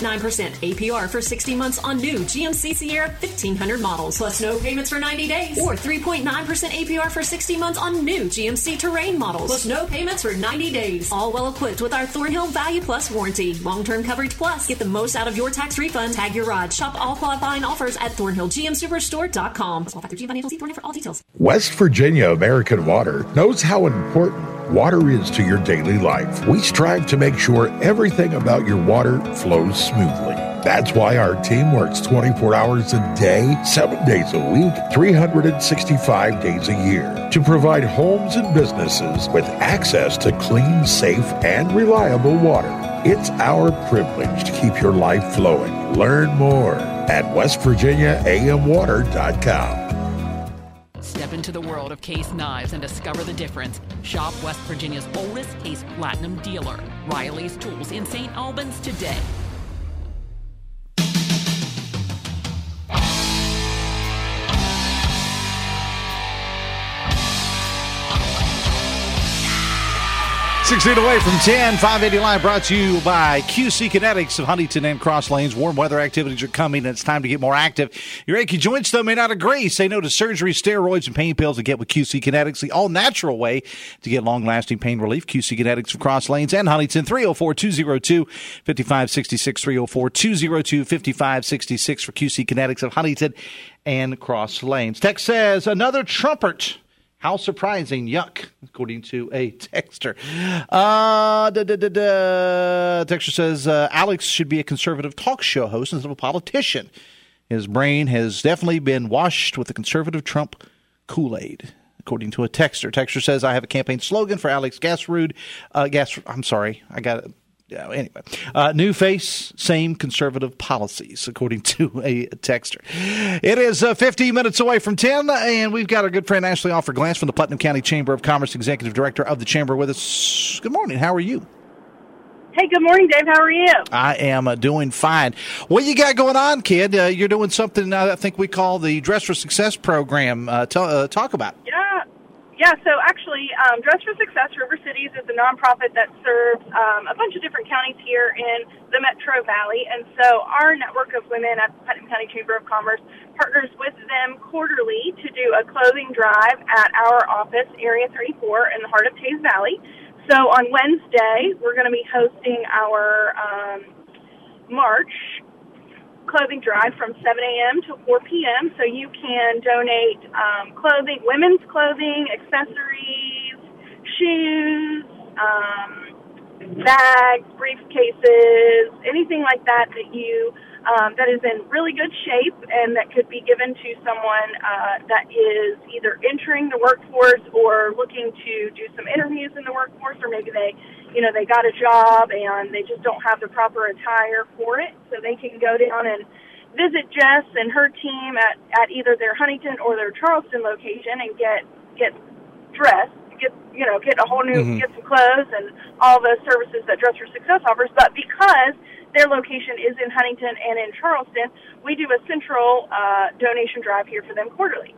APR for 60 months on new GMC Sierra 1500 models, plus no payments for 90 days, or 3.9% APR for 60 months on new GMC Terrain models, plus no payments for 90 days. All well-equipped with our Thornhill Value Plus warranty. Long-term coverage plus. Get the most out of your tax refund. Tag your ride. Shop all qualifying offers at thornhillgmsuperstore.com. Small factor G Financial, see Thornhill for all details. West Virginia American Water knows how important water is to your daily life. We strive to make sure everything about your water flows smoothly. That's why our team works 24 hours a day, 7 days a week, 365 days a year to provide homes and businesses with access to clean, safe, and reliable water. It's our privilege to keep your life flowing. Learn more at westvirginiaamwater.com. Step into the world of Case Knives and discover the difference. Shop West Virginia's oldest Case Platinum dealer, Riley's Tools in St. Albans, today. Sixteen away from 10, 580 Live brought to you by QC Kinetics of Huntington and Cross Lanes. Warm weather activities are coming, and it's time to get more active. Your achy joints, though, may not agree. Say no to surgery, steroids, and pain pills, and get with QC Kinetics, the all-natural way to get long-lasting pain relief. QC Kinetics of Cross Lanes and Huntington, 304-202-5566, 304-202-5566 for QC Kinetics of Huntington and Cross Lanes. Text says, another trumpet. How surprising. Yuck, according to a texter. Texter says, Alex should be a conservative talk show host instead of a politician. His brain has definitely been washed with the conservative Trump Kool-Aid, according to a texter. Texter says, I have a campaign slogan for Alex Gaaserud. Anyway, new face, same conservative policies, according to a texter. It is 15 minutes away from 10, and we've got our good friend Ashley Offutt-Glance from the Putnam County Chamber of Commerce, Executive Director of the Chamber, with us. Good morning. How are you? Hey, good morning, Dave. How are you? I am doing fine. What you got going on, kid? You're doing something I think we call the Dress for Success program. Talk about it. Yeah, so actually, Dress for Success River Cities is a nonprofit that serves a bunch of different counties here in the Metro Valley. And so our network of women at the Putnam County Chamber of Commerce partners with them quarterly to do a clothing drive at our office, Area 34, in the heart of Teays Valley. So on Wednesday, we're going to be hosting our March clothing drive from 7 a.m. to 4 p.m. So you can donate clothing, women's clothing, accessories, shoes, bags, briefcases, anything like that that you that is in really good shape and that could be given to someone that is either entering the workforce or looking to do some interviews in the workforce, or maybe they got a job and they just don't have the proper attire for it, so they can go down and visit Jess and her team at either their Huntington or their Charleston location and get dressed, get a whole new, get some clothes and all the services that Dress for Success offers. But because their location is in Huntington and in Charleston, we do a central donation drive here for them quarterly.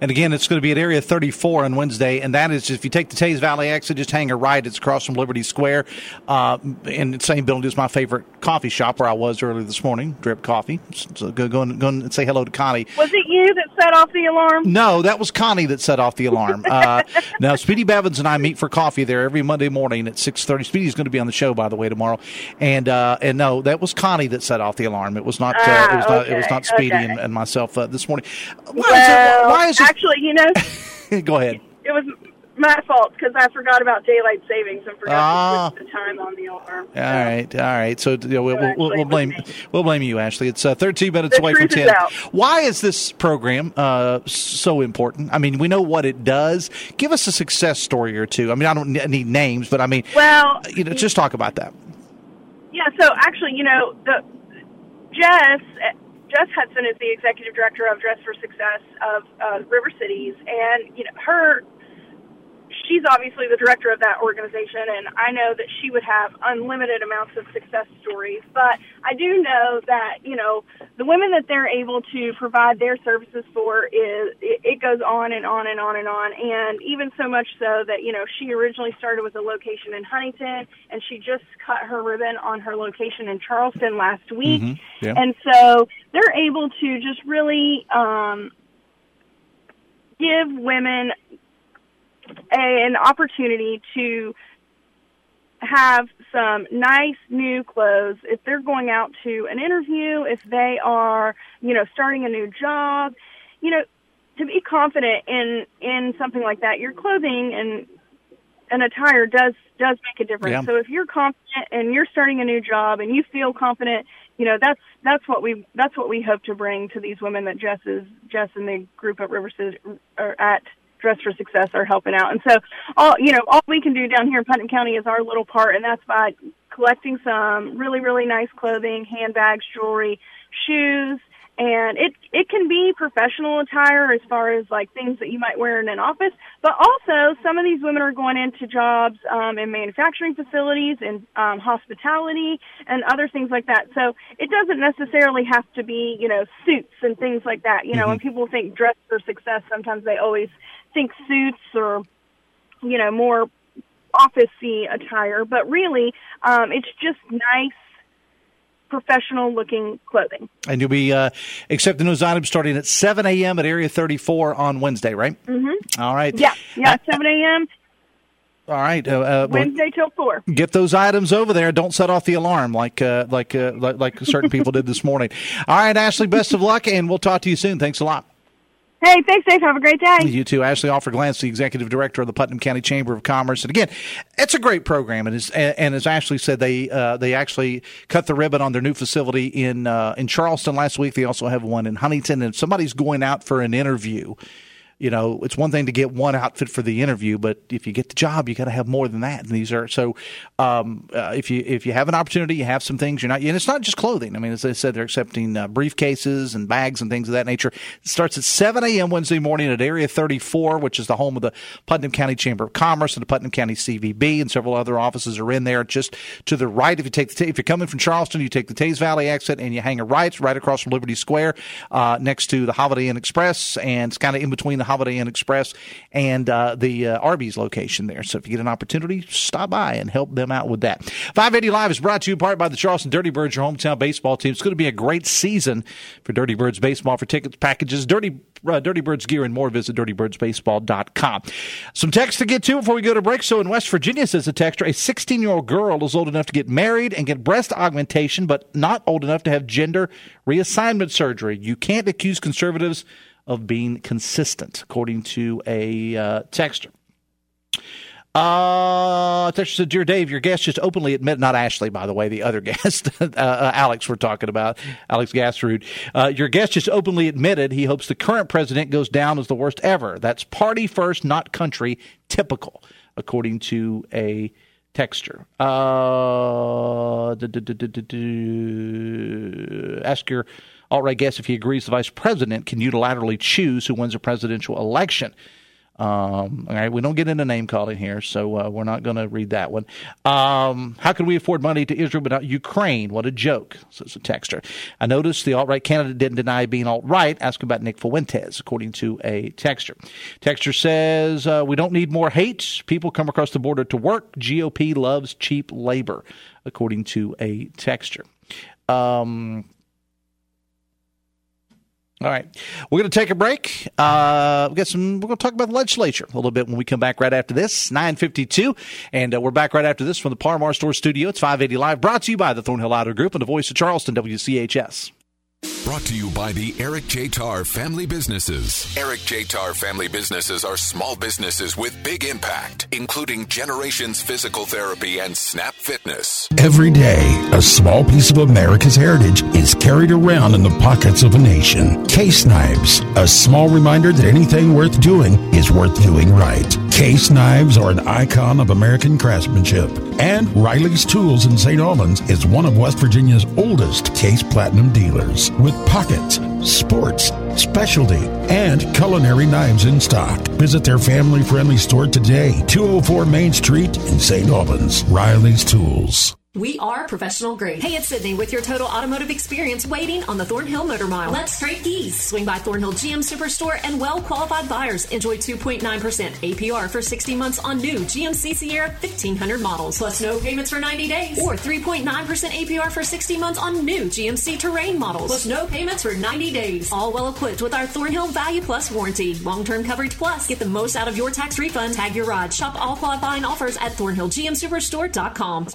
And again, it's going to be at Area 34 on Wednesday, and that is, if you take the Teays Valley exit, just hang a right. It's across from Liberty Square, in the same building as my favorite coffee shop where I was earlier this morning, Drip Coffee. So go and say hello to Connie. Was it you that set off the alarm? No, that was Connie that set off the alarm. Now, Speedy Bevins and I meet for coffee there every Monday morning at 6:30. Speedy's going to be on the show, by the way, tomorrow. And no, that was Connie that set off the alarm. It was not. It was not Speedy and myself this morning. Why is it... you know. Go ahead. It was my fault because I forgot about daylight savings and forgot to put the time on the alarm. So. All right. So you know, we'll blame you, Ashley. It's 13 minutes away from 10. Why is this program so important? I mean, we know what it does. Give us a success story or two. I mean, I don't need names, but I mean, you know, just talk about that. Yeah. So actually, you know, Jess Hudson is the executive director of Dress for Success of River Cities, and you know she's obviously the director of that organization, and I know that she would have unlimited amounts of success stories, but I do know that, you know, the women that they're able to provide their services for, it goes on and on and on and on, and even so much so that, you know, she originally started with a location in Huntington, and she just cut her ribbon on her location in Charleston last week, mm-hmm. Yeah. And so they're able to just really give women an opportunity to have some nice new clothes if they're going out to an interview, if they are, you know, starting a new job. You know, to be confident in something like that, your clothing and attire does make a difference. Yeah. So if you're confident and you're starting a new job and you feel confident, you know, that's what we hope to bring to these women that Jess and the group at River City are at Dress for Success are helping out. And so all we can do down here in Putnam County is our little part, and that's by collecting some really, really nice clothing, handbags, jewelry, shoes, and it can be professional attire as far as like things that you might wear in an office, but also some of these women are going into jobs in manufacturing facilities and hospitality and other things like that. So it doesn't necessarily have to be, you know, suits and things like that. You know, mm-hmm. When people think Dress for Success, sometimes they always think suits or, you know, more office-y attire, but really it's just nice, professional-looking clothing. And you'll be accepting those items starting at 7 a.m. at Area 34 on Wednesday, right? Mm-hmm. All right. Yeah, 7 a.m. All right, Wednesday till 4. Get those items over there. Don't set off the alarm like certain people did this morning. All right, Ashley, best of luck, and we'll talk to you soon. Thanks a lot. Hey, thanks, Dave. Have a great day. You too. Ashley Offutt-Glance, the Executive Director of the Putnam County Chamber of Commerce. And again, it's a great program. And as Ashley said, they actually cut the ribbon on their new facility in Charleston last week. They also have one in Huntington. And if somebody's going out for an interview, you know, it's one thing to get one outfit for the interview, but if you get the job, you got to have more than that. And these are so. If you have an opportunity, you have some things you're not. And it's not just clothing. I mean, as I said, they're accepting briefcases and bags and things of that nature. It starts at 7 a.m. Wednesday morning at Area 34, which is the home of the Putnam County Chamber of Commerce and the Putnam County CVB, and several other offices are in there. Just to the right, if you're coming from Charleston, you take the Teays Valley exit and you hang a right, right across from Liberty Square, next to the Holiday Inn Express, and it's kind of in between the Holiday Inn Express and the Arby's location there. So if you get an opportunity, stop by and help them out with that. 580 Live is brought to you in part by the Charleston Dirty Birds, your hometown baseball team. It's going to be a great season for Dirty Birds baseball. For tickets, packages, Dirty Birds gear, and more, visit dirtybirdsbaseball.com. Some text to get to before we go to break. So in West Virginia, says a texter, a 16-year-old girl is old enough to get married and get breast augmentation, but not old enough to have gender reassignment surgery. You can't accuse conservatives of being consistent, according to a texter. Texter said, "Dear Dave, your guest just openly admitted," not Ashley, by the way, the other guest, Alex we're talking about, Alex Gaaserud. "Your guest just openly admitted he hopes the current president goes down as the worst ever. That's party first, not country, typical," according to a texter. Ask your alt-right guest if he agrees the vice president can unilaterally choose who wins a presidential election. All right, we don't get into name calling here, so we're not going to read that one. How can we afford money to Israel but not Ukraine? What a joke, says a texter. I noticed the alt-right candidate didn't deny being alt-right. Ask about Nick Fuentes, according to a texter. Texter says, we don't need more hate. People come across the border to work. GOP loves cheap labor, according to a texter. All right, we're going to take a break. We're going to talk about the legislature a little bit when we come back right after this, 9:52. And we're back right after this from the Parmar Store studio. It's 580 Live, brought to you by the Thornhill Automotive Group and the Voice of Charleston, WCHS. Brought to you by the Eric J. Tarr Family Businesses. Eric J. Tarr Family Businesses are small businesses with big impact, including Generations Physical Therapy and Snap Fitness. Every day, a small piece of America's heritage is carried around in the pockets of a nation. Case Knives, a small reminder that anything worth doing is worth doing right. Case Knives are an icon of American craftsmanship. And Riley's Tools in St. Albans is one of West Virginia's oldest Case Platinum dealers, with pockets, sports, specialty, and culinary knives in stock. Visit their family-friendly store today, 204 Main Street in St. Albans. Riley's Tools. We are professional grade. Hey, it's Sydney with your total automotive experience waiting on the Thornhill Motor Mile. Let's trade keys. Swing by Thornhill GM Superstore and well-qualified buyers enjoy 2.9% APR for 60 months on new GMC Sierra 1500 models. Plus no payments for 90 days or 3.9% APR for 60 months on new GMC Terrain models. Plus no payments for 90 days. All well-equipped with our Thornhill Value Plus warranty. Long-term coverage plus. Get the most out of your tax refund. Tag your ride. Shop all qualifying offers at ThornhillGMSuperstore.com.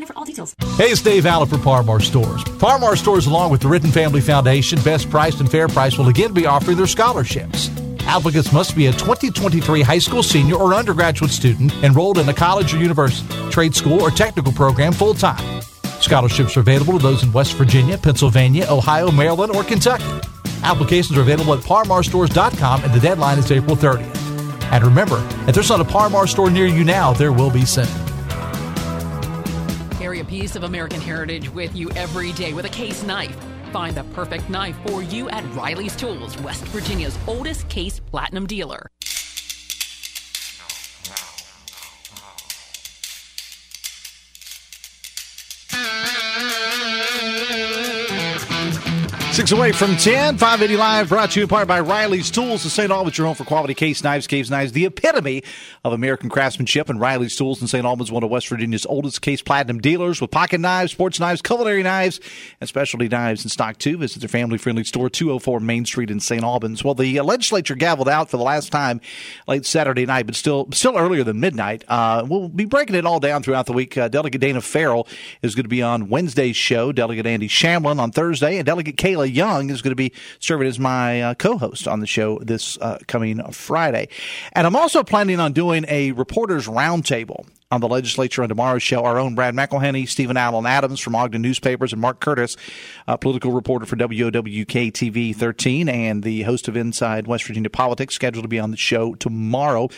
For all details. Hey, it's Dave Allen for Parmar Stores. Parmar Stores, along with the Ritten Family Foundation, Best Price and Fair Price, will again be offering their scholarships. Applicants must be a 2023 high school senior or undergraduate student enrolled in a college or university, trade school, or technical program full-time. Scholarships are available to those in West Virginia, Pennsylvania, Ohio, Maryland, or Kentucky. Applications are available at parmarstores.com, and the deadline is April 30th. And remember, if there's not a Parmar store near you now, there will be soon. Carry a piece of American heritage with you every day with a Case knife. Find the perfect knife for you at Riley's Tools, West Virginia's oldest Case Platinum dealer. Six away from 10, 580 Live, brought to you in part by Riley's Tools, the St. Albans, your home for quality Case Knives, the epitome of American craftsmanship. And Riley's Tools in St. Albans, one of West Virginia's oldest Case Platinum dealers with pocket knives, sports knives, culinary knives, and specialty knives in stock, too. Visit their family-friendly store, 204 Main Street in St. Albans. Well, the legislature gavelled out for the last time late Saturday night, but still earlier than midnight. We'll be breaking it all down throughout the week. Delegate Dana Farrell is going to be on Wednesday's show, Delegate Andy Shamlin on Thursday, and Delegate Kayla Young is going to be serving as my co-host on the show this coming Friday. And I'm also planning on doing a reporters roundtable on the legislature on tomorrow's show. Our own Brad McElhenney, Stephen Allen Adams from Ogden Newspapers, and Mark Curtis, a political reporter for WOWK-TV 13 and the host of Inside West Virginia Politics, scheduled to be on the show tomorrow.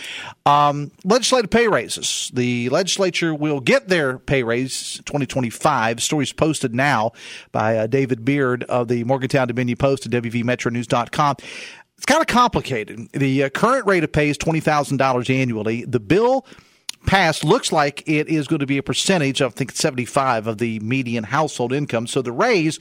Legislative pay raises. The legislature will get their pay raise 2025. Stories posted now by David Beard of the Morgantown-Dominion Post at wvmetronews.com. It's kind of complicated. The current rate of pay is $20,000 annually. The bill passed looks like it is going to be a percentage of, I think, 75 of the median household income. So the raise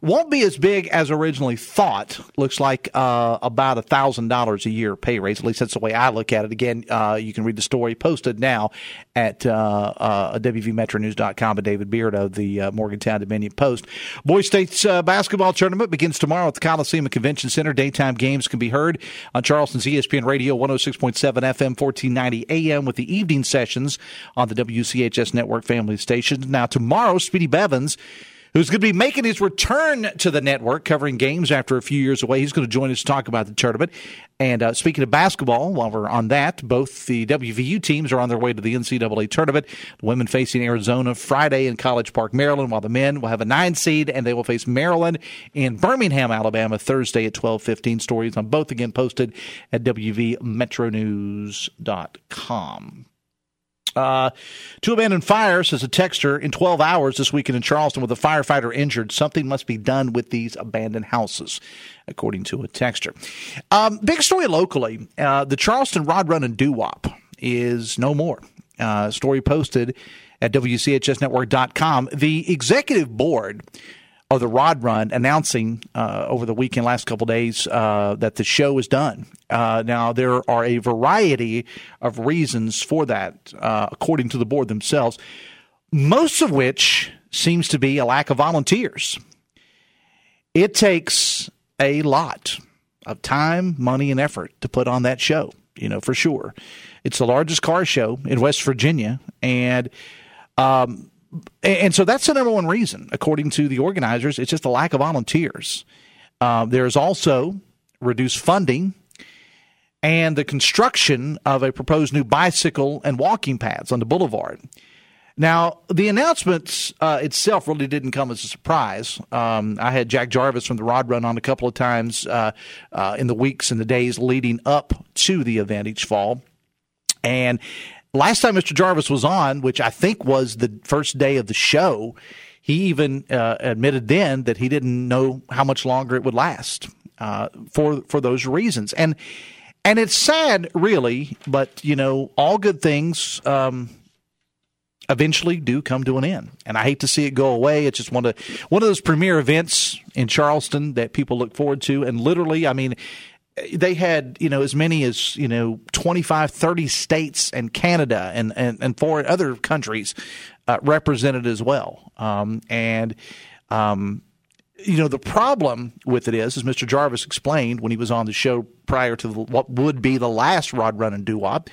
won't be as big as originally thought. Looks like about $1,000 a year pay raise. At least that's the way I look at it. Again, you can read the story posted now at wvmetronews.com by David Beard of the Morgantown-Dominion Post. Boys State's basketball tournament begins tomorrow at the Coliseum and Convention Center. Daytime games can be heard on Charleston's ESPN Radio 106.7 FM, 1490 AM, with the evening sessions on the WCHS Network family station. Now, tomorrow, Speedy Bevins, who's going to be making his return to the network, covering games after a few years away. He's going to join us to talk about the tournament. And speaking of basketball, while we're on that, both the WVU teams are on their way to the NCAA tournament. The women facing Arizona Friday in College Park, Maryland, while the men will have a 9 seed, and they will face Maryland in Birmingham, Alabama, Thursday at 12:15. Stories on both, again, posted at wvmetronews.com. Two abandoned fires, says a texter, in 12 hours this weekend in Charleston with a firefighter injured. Something must be done with these abandoned houses, according to a texter. Big story locally. The Charleston Rod Run and Doo-Wop is no more. Story posted at WCHSnetwork.com. The executive board of the Rod Run announcing over the weekend, last couple days, that the show is done. Now, there are a variety of reasons for that, according to the board themselves, most of which seems to be a lack of volunteers. It takes a lot of time, money, and effort to put on that show, you know, for sure. It's the largest car show in West Virginia, and so that's the number one reason, according to the organizers. It's just a lack of volunteers. There's also reduced funding and the construction of a proposed new bicycle and walking paths on the boulevard. Now, the announcement itself really didn't come as a surprise. I had Jack Jarvis from the Rod Run on a couple of times in the weeks and the days leading up to the event each fall. And last time Mr. Jarvis was on, which I think was the first day of the show, he even admitted then that he didn't know how much longer it would last for those reasons. And it's sad, really, but, you know, all good things eventually do come to an end. And I hate to see it go away. It's just one of those premier events in Charleston that people look forward to. And literally, I mean, they had, you know, as many as, you know, 25, 30 states and Canada and four other countries represented as well. You know, the problem with it is, as Mr. Jarvis explained when he was on the show prior to what would be the last Rod Run and Doo-Wop,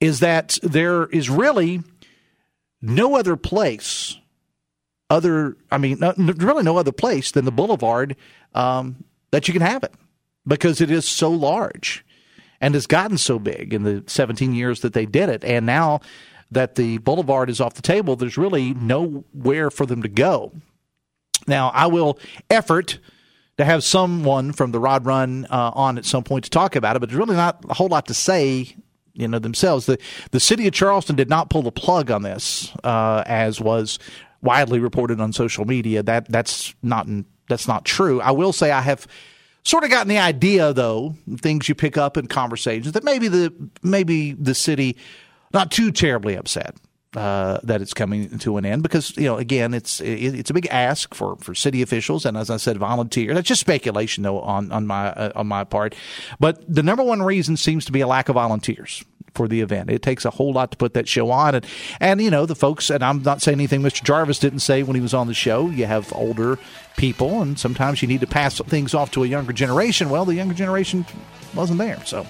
is that there is really no other place than the boulevard that you can have it. Because it is so large and has gotten so big in the 17 years that they did it. And now that the boulevard is off the table, there's really nowhere for them to go. Now, I will effort to have someone from the Rod Run on at some point to talk about it, but there's really not a whole lot to say, you know, themselves. The city of Charleston did not pull the plug on this, as was widely reported on social media. That's not true. I will say I have sort of gotten the idea, though, things you pick up in conversations, that maybe the city not too terribly upset that it's coming to an end, because, you know, again, it's a big ask for city officials, and as I said, volunteers. That's just speculation, though, on my part. But the number one reason seems to be a lack of volunteers for the event. It takes a whole lot to put that show on, and you know, the folks, and I'm not saying anything Mr. Jarvis didn't say when he was on the show. You have older people, and sometimes you need to pass things off to a younger generation. Well, the younger generation wasn't there, so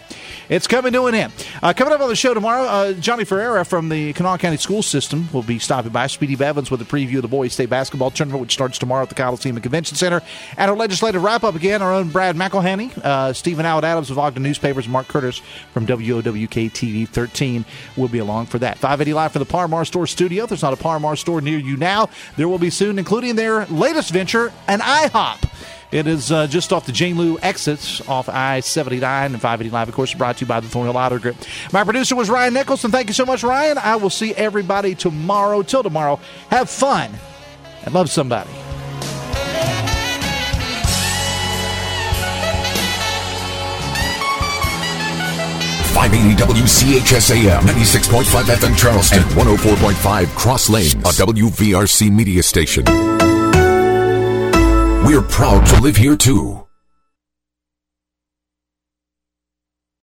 it's coming to an end. Coming up on the show tomorrow, Johnny Ferreira from the Kanawha County School System will be stopping by. Speedy Bevins with a preview of the Boys State Basketball Tournament, which starts tomorrow at the Coliseum and Convention Center. And our legislative wrap-up again, our own Brad McElhaney, Stephen Howard Adams of Ogden Newspapers, and Mark Curtis from WOWK TV 13 will be along for that. 580 Live from the Parmar Store studio. If there's not a Parmar Store near you now, there will be soon, including their latest venture, an IHOP. It is just off the Jane Lou exits off I-79, and 580 Live, of course, brought to you by the Thornhill Automotive Group. My producer was Ryan Nicholson. Thank you so much, Ryan. I will see everybody tomorrow. Till tomorrow, have fun and love somebody. WCHSAM 96.5 FM Charleston and 104.5 Cross Lanes, a WVRC media station. We're proud to live here too.